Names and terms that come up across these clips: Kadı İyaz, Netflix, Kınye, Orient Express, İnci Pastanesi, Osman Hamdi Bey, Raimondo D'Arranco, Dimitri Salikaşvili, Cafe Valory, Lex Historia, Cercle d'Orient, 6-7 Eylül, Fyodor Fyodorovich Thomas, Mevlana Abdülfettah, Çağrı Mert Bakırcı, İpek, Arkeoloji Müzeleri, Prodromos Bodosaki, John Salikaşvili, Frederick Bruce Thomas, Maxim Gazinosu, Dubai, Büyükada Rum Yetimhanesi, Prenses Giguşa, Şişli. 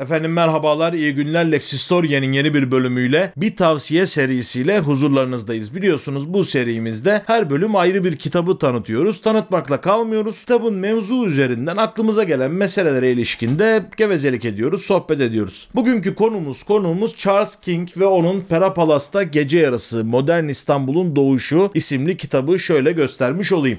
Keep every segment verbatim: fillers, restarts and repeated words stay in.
Efendim merhabalar, iyi günler. Lex Historia'nın yeni bir bölümüyle, bir tavsiye serisiyle huzurlarınızdayız. Biliyorsunuz bu serimizde her bölüm ayrı bir kitabı tanıtıyoruz. Tanıtmakla kalmıyoruz. Kitabın mevzu üzerinden aklımıza gelen meselelere ilişkin de gevezelik ediyoruz, sohbet ediyoruz. Bugünkü konumuz, konuğumuz Charles King ve onun Pera Palas'ta Gece Yarısı Modern İstanbul'un Doğuşu isimli kitabı. Şöyle göstermiş olayım.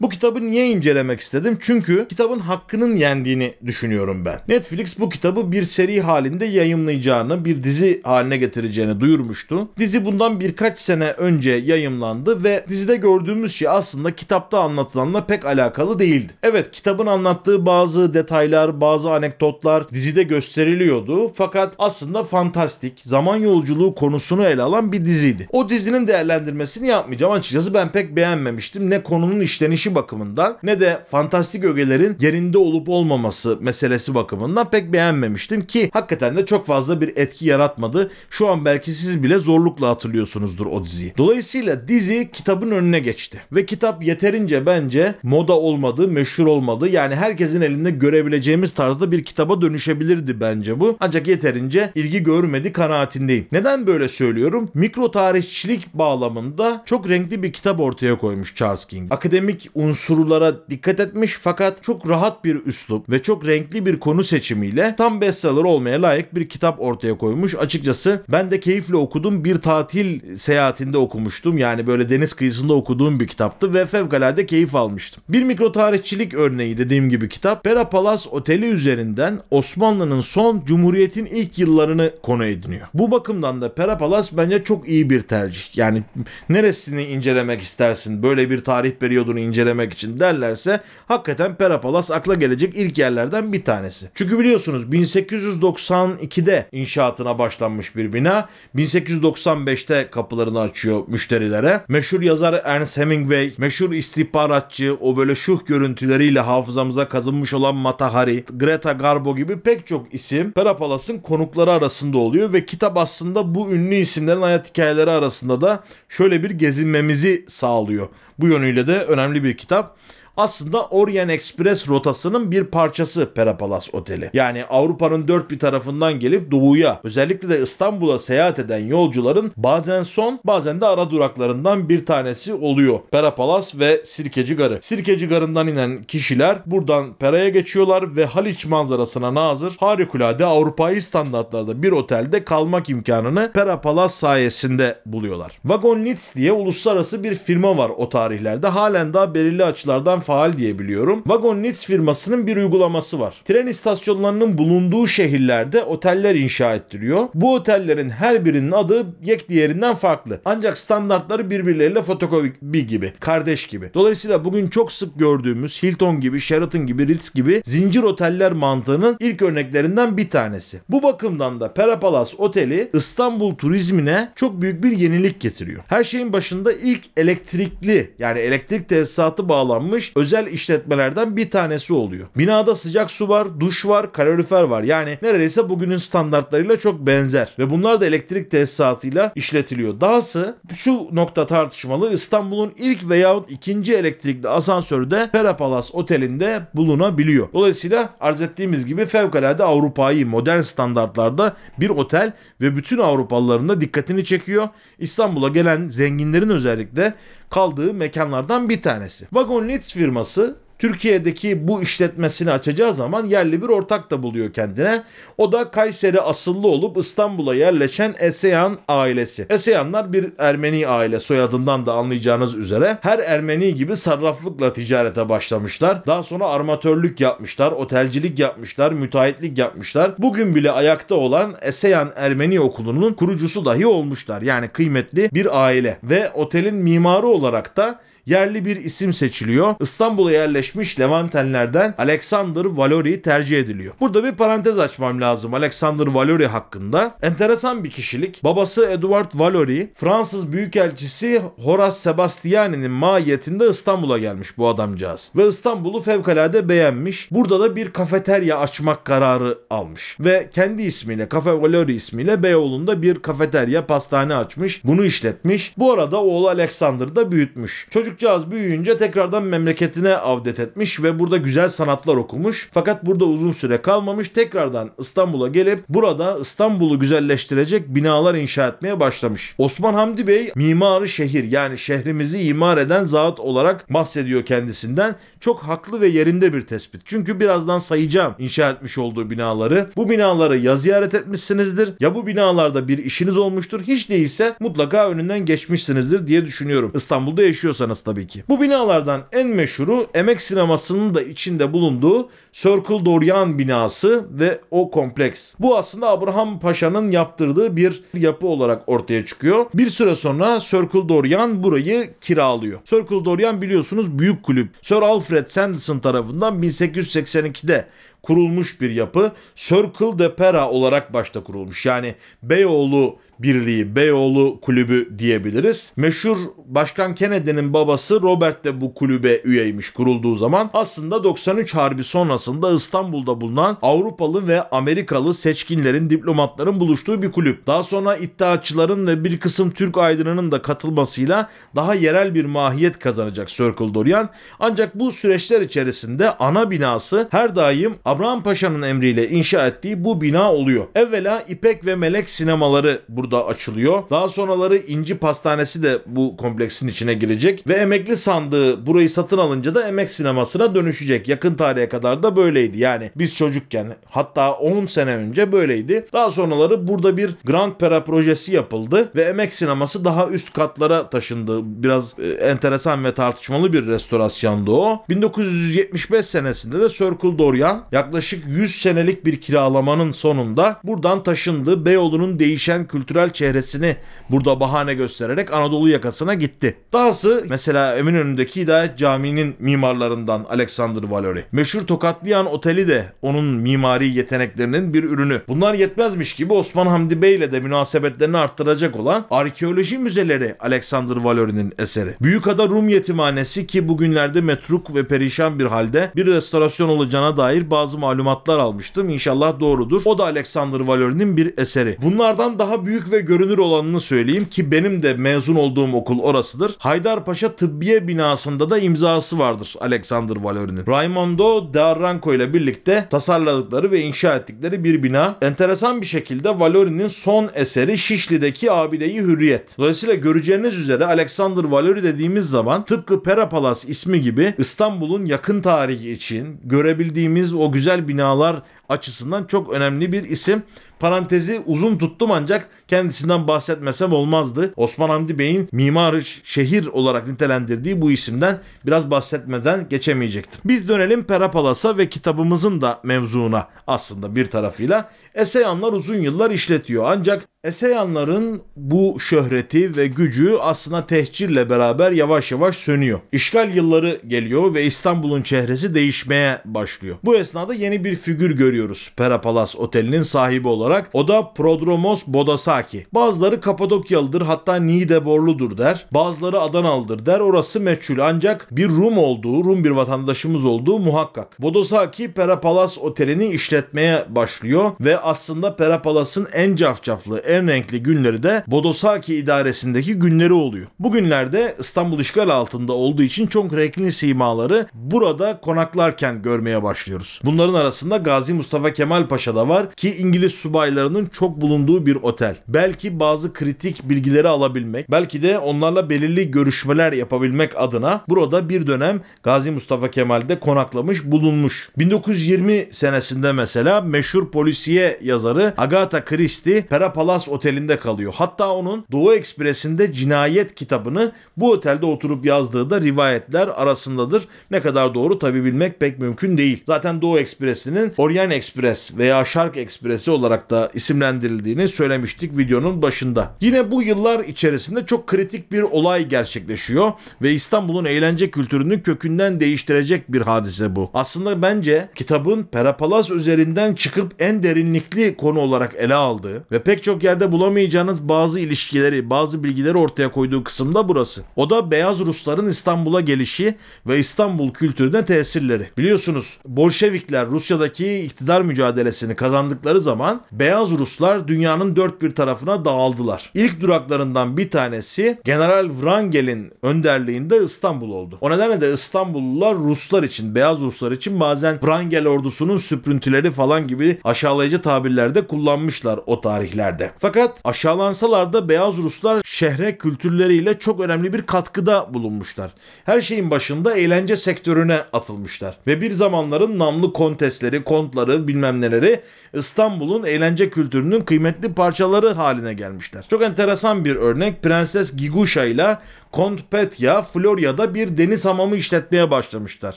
Bu kitabı niye incelemek istedim? Çünkü kitabın hakkının yendiğini düşünüyorum ben. Netflix bu kitabı bir seri halinde yayımlayacağını, bir dizi haline getireceğini duyurmuştu. Dizi bundan birkaç sene önce yayımlandı ve dizide gördüğümüz şey aslında kitapta anlatılanla pek alakalı değildi. Evet, kitabın anlattığı bazı detaylar, bazı anekdotlar dizide gösteriliyordu. Fakat aslında fantastik, zaman yolculuğu konusunu ele alan bir diziydi. O dizinin değerlendirmesini yapmayacağım. Açıkçası ben pek beğenmemiştim. Ne konunun işlenişi bakımından ne de fantastik ögelerin yerinde olup olmaması meselesi bakımından pek beğenmemiştim ki hakikaten de çok fazla bir etki yaratmadı. Şu an belki siz bile zorlukla hatırlıyorsunuzdur o diziyi. Dolayısıyla dizi kitabın önüne geçti ve kitap yeterince bence moda olmadı, meşhur olmadı. Yani herkesin elinde görebileceğimiz tarzda bir kitaba dönüşebilirdi bence bu. Ancak yeterince ilgi görmedi kanaatindeyim. Neden böyle söylüyorum? Mikro tarihçilik bağlamında çok renkli bir kitap ortaya koymuş Charles King. Akademik unsurlara dikkat etmiş fakat çok rahat bir üslup ve çok renkli bir konu seçimiyle tam bestseller olmaya layık bir kitap ortaya koymuş. Açıkçası ben de keyifle okudum. Bir tatil seyahatinde okumuştum. Yani böyle deniz kıyısında okuduğum bir kitaptı ve fevkalade keyif almıştım. Bir mikro tarihçilik örneği dediğim gibi kitap Pera Palas Oteli üzerinden Osmanlı'nın son Cumhuriyet'in ilk yıllarını konu ediniyor. Bu bakımdan da Pera Palas bence çok iyi bir tercih. Yani neresini incelemek istersin? Böyle bir tarih periyodunu incelemek demek için derlerse hakikaten Pera Palas akla gelecek ilk yerlerden bir tanesi. Çünkü biliyorsunuz bin sekiz yüz doksan iki'de inşaatına başlanmış bir bina bin sekiz yüz doksan beş'te kapılarını açıyor müşterilere. Meşhur yazar Ernest Hemingway, meşhur istihbaratçı, o böyle şuh görüntüleriyle hafızamıza kazınmış olan Mata Hari, Greta Garbo gibi pek çok isim Pera Palas'ın konukları arasında oluyor ve kitap aslında bu ünlü isimlerin hayat hikayeleri arasında da şöyle bir gezinmemizi sağlıyor. Bu yönüyle de önemli bir kitap. Aslında Orient Express rotasının bir parçası Pera Palas Oteli. Yani Avrupa'nın dört bir tarafından gelip doğuya, özellikle de İstanbul'a seyahat eden yolcuların bazen son, bazen de ara duraklarından bir tanesi oluyor Pera Palas ve Sirkeci Garı. Sirkeci Garı'ndan inen kişiler buradan Pera'ya geçiyorlar ve Haliç manzarasına nazır harikulade Avrupa'yı standartlarda bir otelde kalmak imkanını Pera Palas sayesinde buluyorlar. Wagonlitz diye uluslararası bir firma var o tarihlerde. Halen daha belirli açılardan faal diye biliyorum. Wagonlitz firmasının bir uygulaması var. Tren istasyonlarının bulunduğu şehirlerde oteller inşa ettiriyor. Bu otellerin her birinin adı yek diğerinden farklı. Ancak standartları birbirleriyle fotokopi gibi, kardeş gibi. Dolayısıyla bugün çok sık gördüğümüz Hilton gibi, Sheraton gibi, Ritz gibi zincir oteller mantığının ilk örneklerinden bir tanesi. Bu bakımdan da Pera Palas Oteli İstanbul turizmine çok büyük bir yenilik getiriyor. Her şeyin başında ilk elektrikli, yani elektrik tesisatı bağlanmış özel işletmelerden bir tanesi oluyor. Binada sıcak su var, duş var, kalorifer var. Yani neredeyse bugünün standartlarıyla çok benzer. Ve bunlar da elektrik tesisatıyla işletiliyor. Dahası şu nokta tartışmalı. İstanbul'un ilk veyahut ikinci elektrikli asansörü de Pera Palas Oteli'nde bulunabiliyor. Dolayısıyla arz ettiğimiz gibi fevkalade Avrupa'yı modern standartlarda bir otel ve bütün Avrupalıların da dikkatini çekiyor. İstanbul'a gelen zenginlerin özellikle kaldığı mekanlardan bir tanesi. Wagonlitz firması Türkiye'deki bu işletmesini açacağı zaman yerli bir ortak da buluyor kendine. O da Kayseri asıllı olup İstanbul'a yerleşen Eseyan ailesi. Eseyanlar bir Ermeni aile, soyadından da anlayacağınız üzere. Her Ermeni gibi sarraflıkla ticarete başlamışlar. Daha sonra armatörlük yapmışlar, otelcilik yapmışlar, müteahhitlik yapmışlar. Bugün bile ayakta olan Eseyan Ermeni Okulu'nun kurucusu dahi olmuşlar. Yani kıymetli bir aile. Ve otelin mimarı olarak da yerli bir isim seçiliyor. İstanbul'a yerleşmiş Levantenlerden Alexander Vallaury tercih ediliyor. Burada bir parantez açmam lazım Alexander Vallaury hakkında. Enteresan bir kişilik. Babası Edward Valory, Fransız Büyükelçisi Horace Sebastiani'nin mahiyetinde İstanbul'a gelmiş bu adamcağız. Ve İstanbul'u fevkalade beğenmiş. Burada da bir kafeterya açmak kararı almış. Ve kendi ismiyle, Cafe Valory ismiyle Beyoğlu'nda bir kafeterya, pastane açmış. Bunu işletmiş. Bu arada oğlu Alexander da büyütmüş. Çocuk çocukcağız büyüyünce tekrardan memleketine avdet etmiş ve burada güzel sanatlar okumuş. Fakat burada uzun süre kalmamış. Tekrardan İstanbul'a gelip burada İstanbul'u güzelleştirecek binalar inşa etmeye başlamış. Osman Hamdi Bey mimarı şehir, yani şehrimizi imar eden zat olarak bahsediyor kendisinden. Çok haklı ve yerinde bir tespit. Çünkü birazdan sayacağım inşa etmiş olduğu binaları. Bu binaları ya ziyaret etmişsinizdir ya bu binalarda bir işiniz olmuştur. Hiç değilse mutlaka önünden geçmişsinizdir diye düşünüyorum. İstanbul'da yaşıyorsanız tabii ki. Bu binalardan en meşhuru Emek sinemasının da içinde bulunduğu Cercle d'Orient binası ve o kompleks. Bu aslında Abraham Paşa'nın yaptırdığı bir yapı olarak ortaya çıkıyor. Bir süre sonra Cercle d'Orient burayı kiralıyor. Cercle d'Orient biliyorsunuz büyük kulüp. Sir Alfred Sanderson tarafından bin sekiz yüz seksen iki'de kurulmuş bir yapı. Cercle de Pera olarak başta kurulmuş. Yani Beyoğlu Birliği, Beyoğlu Kulübü diyebiliriz. Meşhur Başkan Kennedy'nin babası Robert de bu kulübe üyeymiş kurulduğu zaman. Aslında doksan üç Harbi sonrasında İstanbul'da bulunan Avrupalı ve Amerikalı seçkinlerin, diplomatların buluştuğu bir kulüp. Daha sonra iddiaçıların ve bir kısım Türk aydınının da katılmasıyla daha yerel bir mahiyet kazanacak Cercle d'Orient. Ancak bu süreçler içerisinde ana binası her daim Abraham Paşa'nın emriyle inşa ettiği bu bina oluyor. Evvela İpek ve Melek sinemaları burada açılıyor. Daha sonraları İnci Pastanesi de bu kompleksin içine girecek ve emekli sandığı burayı satın alınca da Emek sinemasına dönüşecek. Yakın tarihe kadar da böyleydi. Yani biz çocukken, hatta on sene önce böyleydi. Daha sonraları burada bir Grand Pera projesi yapıldı ve Emek sineması daha üst katlara taşındı. Biraz e, enteresan ve tartışmalı bir restorasyondu o. bin dokuz yüz yetmiş beş senesinde de Cercle d'Orient yaklaşık yüz senelik bir kiralamanın sonunda buradan taşındı. Beyoğlu'nun değişen kültürel çehresini burada bahane göstererek Anadolu yakasına gitti. Dahası mesela Eminönü'ndeki Hidayet Camii'nin mimarlarından Alexander Vallaury. Meşhur Tokatlıyan Oteli de onun mimari yeteneklerinin bir ürünü. Bunlar yetmezmiş gibi Osman Hamdi Bey ile de münasebetlerini arttıracak olan Arkeoloji Müzeleri Alexander Vallaury'nin eseri. Büyükada Rum Yetimhanesi, ki bugünlerde metruk ve perişan bir halde, bir restorasyon olacağına dair bazı malumatlar almıştım. İnşallah doğrudur. O da Alexander Vallaury'nin bir eseri. Bunlardan daha büyük ve görünür olanını söyleyeyim ki benim de mezun olduğum okul orasıdır. Haydarpaşa Tıbbiye binasında da imzası vardır Alexander Vallaury'nin. Raimondo D'Arranco ile birlikte tasarladıkları ve inşa ettikleri bir bina. Enteresan bir şekilde Vallaury'nin son eseri Şişli'deki Abide-i Hürriyet. Dolayısıyla göreceğiniz üzere Alexander Vallaury dediğimiz zaman tıpkı Pera Palas ismi gibi İstanbul'un yakın tarihi için görebildiğimiz o güzel binalar açısından çok önemli bir isim. Parantezi uzun tuttum ancak kendisinden bahsetmesem olmazdı. Osman Hamdi Bey'in mimarı şehir olarak nitelendirdiği bu isimden biraz bahsetmeden geçemeyecektim. Biz dönelim Pera Palas'a ve kitabımızın da mevzuna aslında bir tarafıyla. Eseyanlar uzun yıllar işletiyor ancak Eseyanların bu şöhreti ve gücü aslında tehcirle beraber yavaş yavaş sönüyor. İşgal yılları geliyor ve İstanbul'un çehresi değişmeye başlıyor. Bu esnada yeni bir figür görüyoruz Pera Palas Oteli'nin sahibi olarak. O da Prodromos Bodosaki. Bazıları Kapadokyalıdır, hatta Niğdeborludur der. Bazıları Adanalıdır der. Orası meçhul ancak bir Rum olduğu, Rum bir vatandaşımız olduğu muhakkak. Bodosaki Pera Palas Oteli'ni işletmeye başlıyor ve aslında Pera Palas'ın en cafcaflı, en en renkli günleri de Bodosaki idaresindeki günleri oluyor. Bugünlerde İstanbul işgal altında olduğu için çok renkli simaları burada konaklarken görmeye başlıyoruz. Bunların arasında Gazi Mustafa Kemal Paşa da var ki İngiliz subaylarının çok bulunduğu bir otel. Belki bazı kritik bilgileri alabilmek, belki de onlarla belirli görüşmeler yapabilmek adına burada bir dönem Gazi Mustafa Kemal'de konaklamış bulunmuş. bin dokuz yüz yirmi senesinde mesela meşhur polisiye yazarı Agatha Christie Pera Palas Oteli'nde kalıyor. Hatta onun Doğu Ekspresi'nde cinayet kitabını bu otelde oturup yazdığı da rivayetler arasındadır. Ne kadar doğru tabi bilmek pek mümkün değil. Zaten Doğu Ekspresi'nin Orient Express veya Şark Ekspresi olarak da isimlendirildiğini söylemiştik videonun başında. Yine bu yıllar içerisinde çok kritik bir olay gerçekleşiyor ve İstanbul'un eğlence kültürünü kökünden değiştirecek bir hadise bu. Aslında bence kitabın Pera Palas üzerinden çıkıp en derinlikli konu olarak ele aldığı ve pek çok yerde bulamayacağınız bazı ilişkileri, bazı bilgileri ortaya koyduğu kısım da burası. O da Beyaz Rusların İstanbul'a gelişi ve İstanbul kültürüne tesirleri. Biliyorsunuz Bolşevikler Rusya'daki iktidar mücadelesini kazandıkları zaman Beyaz Ruslar dünyanın dört bir tarafına dağıldılar. İlk duraklarından bir tanesi General Wrangel'in önderliğinde İstanbul oldu. O nedenle de İstanbullular Ruslar için, Beyaz Ruslar için bazen Wrangel ordusunun süprüntüleri falan gibi aşağılayıcı tabirlerde kullanmışlar o tarihlerde. Fakat aşağılansalar da Beyaz Ruslar şehre kültürleriyle çok önemli bir katkıda bulunmuşlar. Her şeyin başında eğlence sektörüne atılmışlar. Ve bir zamanların namlı kontesleri, kontları, bilmem neleri İstanbul'un eğlence kültürünün kıymetli parçaları haline gelmişler. Çok enteresan bir örnek, Prenses Giguşa ile Kont Petya Florya'da bir deniz hamamı işletmeye başlamışlar.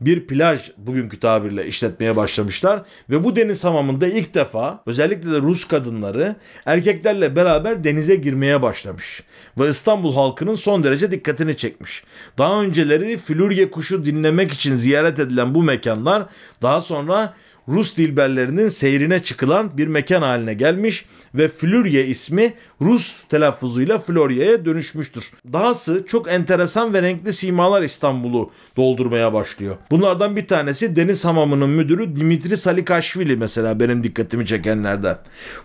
Bir plaj bugünkü tabirle işletmeye başlamışlar ve bu deniz hamamında ilk defa özellikle de Rus kadınları erkeklerle beraber denize girmeye başlamış. Ve İstanbul halkının son derece dikkatini çekmiş. Daha önceleri flürge kuşu dinlemek için ziyaret edilen bu mekanlar daha sonra Rus dilberlerinin seyrine çıkılan bir mekan haline gelmiş ve Florya ismi Rus telaffuzuyla Florya'ya dönüşmüştür. Dahası çok enteresan ve renkli simalar İstanbul'u doldurmaya başlıyor. Bunlardan bir tanesi deniz hamamının müdürü Dimitri Salikaşvili mesela, benim dikkatimi çekenlerden.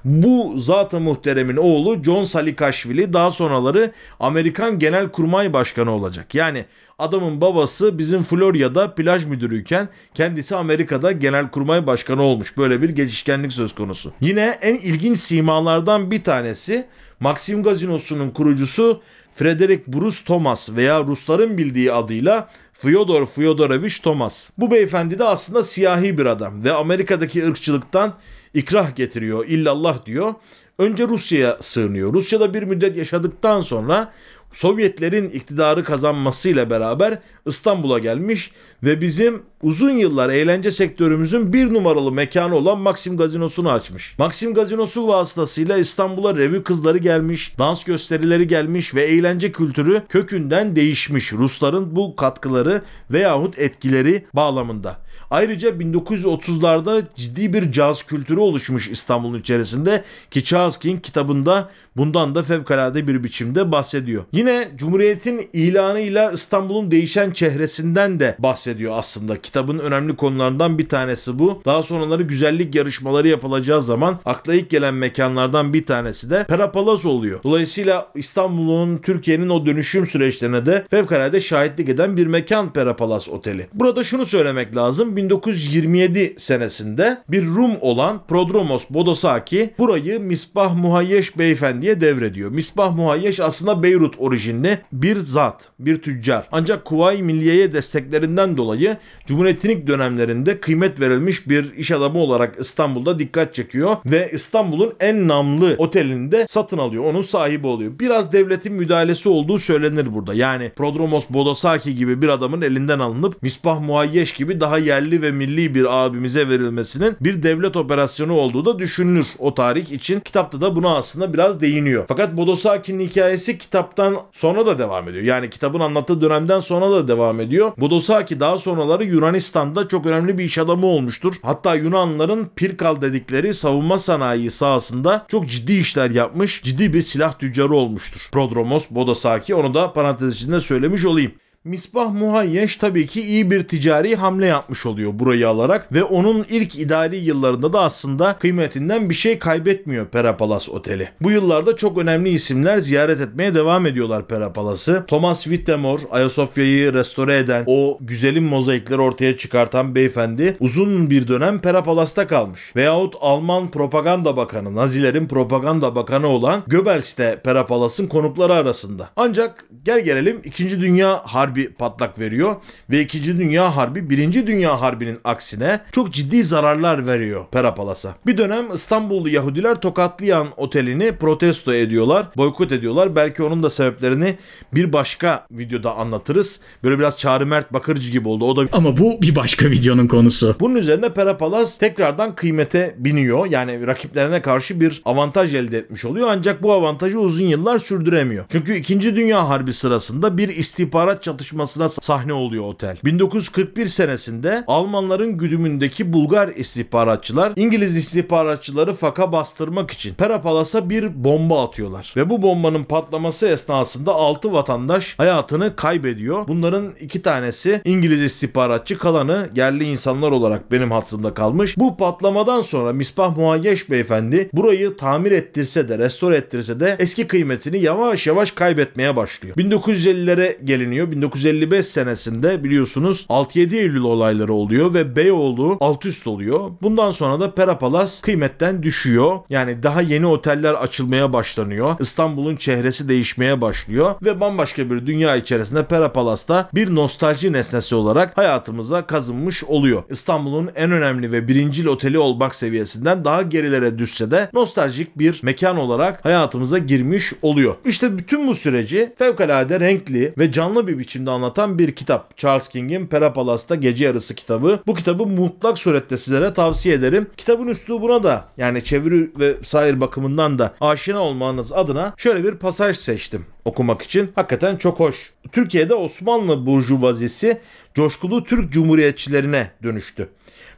Bu zat-ı muhteremin oğlu John Salikaşvili daha sonraları Amerikan Genelkurmay Başkanı olacak. Yani adamın babası bizim Florya'da plaj müdürüyken kendisi Amerika'da Genelkurmay Başkanı olmuş. Böyle bir geçişkenlik söz konusu. Yine en ilginç simalardan bir tanesi Maxim Gazinosu'nun kurucusu Frederick Bruce Thomas veya Rusların bildiği adıyla Fyodor Fyodorovich Thomas. Bu beyefendi de aslında siyahi bir adam ve Amerika'daki ırkçılıktan ikrah getiriyor, illallah diyor. Önce Rusya'ya sığınıyor. Rusya'da bir müddet yaşadıktan sonra Sovyetlerin iktidarı kazanmasıyla beraber İstanbul'a gelmiş ve bizim uzun yıllar eğlence sektörümüzün bir numaralı mekanı olan Maxim Gazinosu'nu açmış. Maxim Gazinosu vasıtasıyla İstanbul'a revü kızları gelmiş, dans gösterileri gelmiş ve eğlence kültürü kökünden değişmiş Rusların bu katkıları veyahut etkileri bağlamında. Ayrıca bin dokuz yüz otuzlarda ciddi bir caz kültürü oluşmuş İstanbul'un içerisinde ki Charles King kitabında bundan da fevkalade bir biçimde bahsediyor. Yine Cumhuriyet'in ilanıyla İstanbul'un değişen çehresinden de bahsediyor aslında. Kitabın önemli konularından bir tanesi bu. Daha sonraları güzellik yarışmaları yapılacağı zaman akla ilk gelen mekanlardan bir tanesi de Pera Palas oluyor. Dolayısıyla İstanbul'un, Türkiye'nin o dönüşüm süreçlerine de fevkalade şahitlik eden bir mekan Pera Palas Oteli. Burada şunu söylemek lazım. bin dokuz yüz yirmi yedi senesinde bir Rum olan Prodromos Bodosaki burayı Misbah Muhayyeş beyefendiye devrediyor. Misbah Muhayyeş aslında Beyrut orijinli bir zat, bir tüccar. Ancak Kuvayi Milliye'ye desteklerinden dolayı Cumhuriyet'in ilk dönemlerinde kıymet verilmiş bir iş adamı olarak İstanbul'da dikkat çekiyor ve İstanbul'un en namlı otelinde satın alıyor. Onun sahibi oluyor. Biraz devletin müdahalesi olduğu söylenir burada. Yani Prodromos Bodosaki gibi bir adamın elinden alınıp Misbah Muhayyeş gibi daha yerli ve milli bir abimize verilmesinin bir devlet operasyonu olduğu da düşünülür o tarih için. Kitapta da buna aslında biraz değiniyor. Fakat Bodosaki'nin hikayesi kitaptan sonra da devam ediyor. Yani kitabın anlattığı dönemden sonra da devam ediyor. Bodosaki daha sonraları Yunanistan'da çok önemli bir iş adamı olmuştur. Hatta Yunanların Pirkal dedikleri savunma sanayi sahasında çok ciddi işler yapmış, ciddi bir silah tüccarı olmuştur Prodromos Bodosaki. Onu da parantez içinde söylemiş olayım. Misbah Muhayyeş tabii ki iyi bir ticari hamle yapmış oluyor burayı alarak ve onun ilk idari yıllarında da aslında kıymetinden bir şey kaybetmiyor Pera Palas Oteli. Bu yıllarda çok önemli isimler ziyaret etmeye devam ediyorlar Pera Palas'ı. Thomas Whittemore, Ayasofya'yı restore eden, o güzelim mozaikleri ortaya çıkartan beyefendi uzun bir dönem Pera Palas'ta kalmış. Veyahut Alman propaganda bakanı, Nazilerin propaganda bakanı olan Goebbels de Pera Palas'ın konukları arasında. Ancak gel gelelim ikinci. Dünya Harbi bir patlak veriyor ve ikinci. Dünya Harbi birinci. Dünya Harbi'nin aksine çok ciddi zararlar veriyor Pera Palas'a. Bir dönem İstanbullu Yahudiler Tokatlıyan Oteli'ni protesto ediyorlar, boykot ediyorlar. Belki onun da sebeplerini bir başka videoda anlatırız. Böyle biraz Çağrı Mert Bakırcı gibi oldu. O da ama bu bir başka videonun konusu. Bunun üzerine Pera Palas tekrardan kıymete biniyor. Yani rakiplerine karşı bir avantaj elde etmiş oluyor. Ancak bu avantajı uzun yıllar sürdüremiyor. Çünkü ikinci. Dünya Harbi sırasında bir istihbarat çatışması çatışmasına sahne oluyor otel. bin dokuz yüz kırk bir senesinde Almanların güdümündeki Bulgar istihbaratçılar İngiliz istihbaratçıları faka bastırmak için Pera Palas'a bir bomba atıyorlar ve bu bombanın patlaması esnasında altı vatandaş hayatını kaybediyor. Bunların iki tanesi İngiliz istihbaratçı, kalanı yerli insanlar olarak benim hatırımda kalmış. Bu patlamadan sonra Misbah Muhayyeş beyefendi burayı tamir ettirse de restore ettirse de eski kıymetini yavaş yavaş kaybetmeye başlıyor. bin dokuz yüz ellilere geliniyor. bin dokuz yüz elli beş senesinde biliyorsunuz altı yedi Eylül olayları oluyor ve Beyoğlu alt üst oluyor. Bundan sonra da Pera Palas kıymetten düşüyor. Yani daha yeni oteller açılmaya başlanıyor. İstanbul'un çehresi değişmeye başlıyor ve bambaşka bir dünya içerisinde Pera Palas'ta bir nostalji nesnesi olarak hayatımıza kazınmış oluyor. İstanbul'un en önemli ve birincil oteli olmak seviyesinden daha gerilere düşse de nostaljik bir mekan olarak hayatımıza girmiş oluyor. İşte bütün bu süreci fevkalade renkli ve canlı bir biçimde anlatan bir kitap. Charles King'in Pera Palas'ta Gece Yarısı kitabı. Bu kitabı mutlak surette sizlere tavsiye ederim. Kitabın üslubuna da, yani çeviri ve sair bakımından da aşina olmanız adına şöyle bir pasaj seçtim okumak için. Hakikaten çok hoş. Türkiye'de Osmanlı burjuvazisi coşkulu Türk cumhuriyetçilerine dönüştü.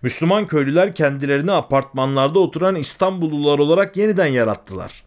Müslüman köylüler kendilerini apartmanlarda oturan İstanbullular olarak yeniden yarattılar.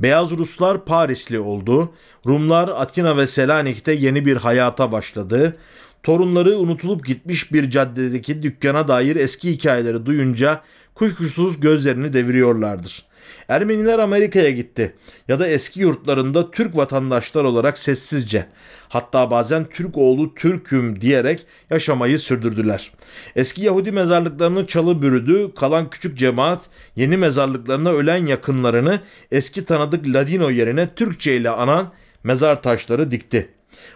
Beyaz Ruslar Parisli oldu. Rumlar Atina ve Selanik'te yeni bir hayata başladı. Torunları unutulup gitmiş bir caddedeki dükkana dair eski hikayeleri duyunca kuşkusuz gözlerini deviriyorlardır. Ermeniler Amerika'ya gitti ya da eski yurtlarında Türk vatandaşlar olarak sessizce, hatta bazen Türk oğlu Türk'üm diyerek yaşamayı sürdürdüler. Eski Yahudi mezarlıklarını çalı bürüdü, kalan küçük cemaat yeni mezarlıklarına ölen yakınlarını eski tanıdık Ladino yerine Türkçe ile anan mezar taşları dikti.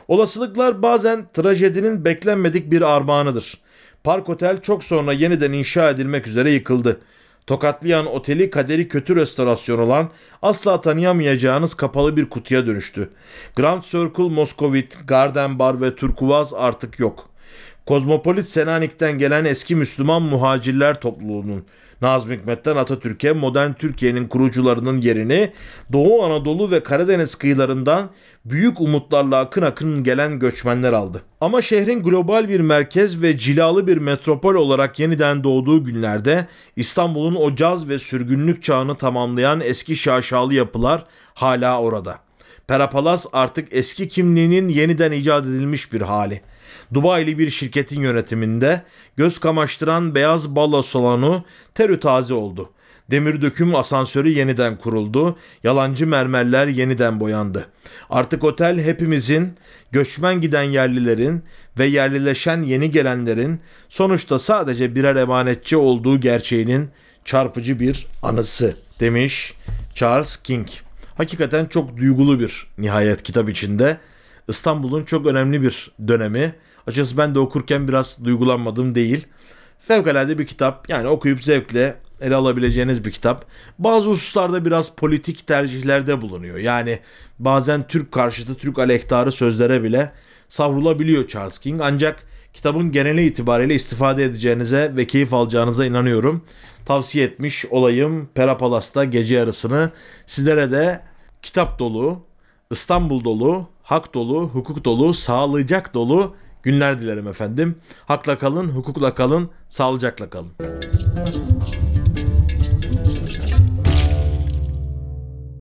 Olasılıklar bazen trajedinin beklenmedik bir armağanıdır. Park Otel çok sonra yeniden inşa edilmek üzere yıkıldı. Tokatlıyan Oteli kaderi kötü restorasyon olan, asla tanıyamayacağınız kapalı bir kutuya dönüştü. Grand Circle, Moskovit, Garden Bar ve Turkuaz artık yok. Kozmopolit Selanik'ten gelen eski Müslüman muhacirler topluluğunun, Nazım Hikmet'ten Atatürk'e, modern Türkiye'nin kurucularının yerini Doğu Anadolu ve Karadeniz kıyılarından büyük umutlarla akın akın gelen göçmenler aldı. Ama şehrin global bir merkez ve cilalı bir metropol olarak yeniden doğduğu günlerde İstanbul'un o caz ve sürgünlük çağını tamamlayan eski şaşalı yapılar hala orada. Pera Palas artık eski kimliğinin yeniden icat edilmiş bir hali. Dubai'li bir şirketin yönetiminde göz kamaştıran beyaz balla salonu terütaze oldu. Demir döküm asansörü yeniden kuruldu. Yalancı mermerler yeniden boyandı. Artık otel hepimizin, göçmen giden yerlilerin ve yerlileşen yeni gelenlerin sonuçta sadece birer emanetçi olduğu gerçeğinin çarpıcı bir anısı demiş Charles King. Hakikaten çok duygulu bir nihayet kitap içinde. İstanbul'un çok önemli bir dönemi. Açıkçası ben de okurken biraz duygulanmadım değil. Fevkalade bir kitap. Yani okuyup zevkle ele alabileceğiniz bir kitap. Bazı hususlarda biraz politik tercihlerde bulunuyor. Yani bazen Türk karşıtı, Türk aleyhtarı sözlere bile savrulabiliyor Charles King. Ancak kitabın geneli itibariyle istifade edeceğinize ve keyif alacağınıza inanıyorum. Tavsiye etmiş olayım Pera Palas'ta Gece Yarısı'nı. Sizlere de kitap dolu, İstanbul dolu, hak dolu, hukuk dolu, sağlıcak dolu günler dilerim efendim. Hakla kalın, hukukla kalın, sağlıcakla kalın.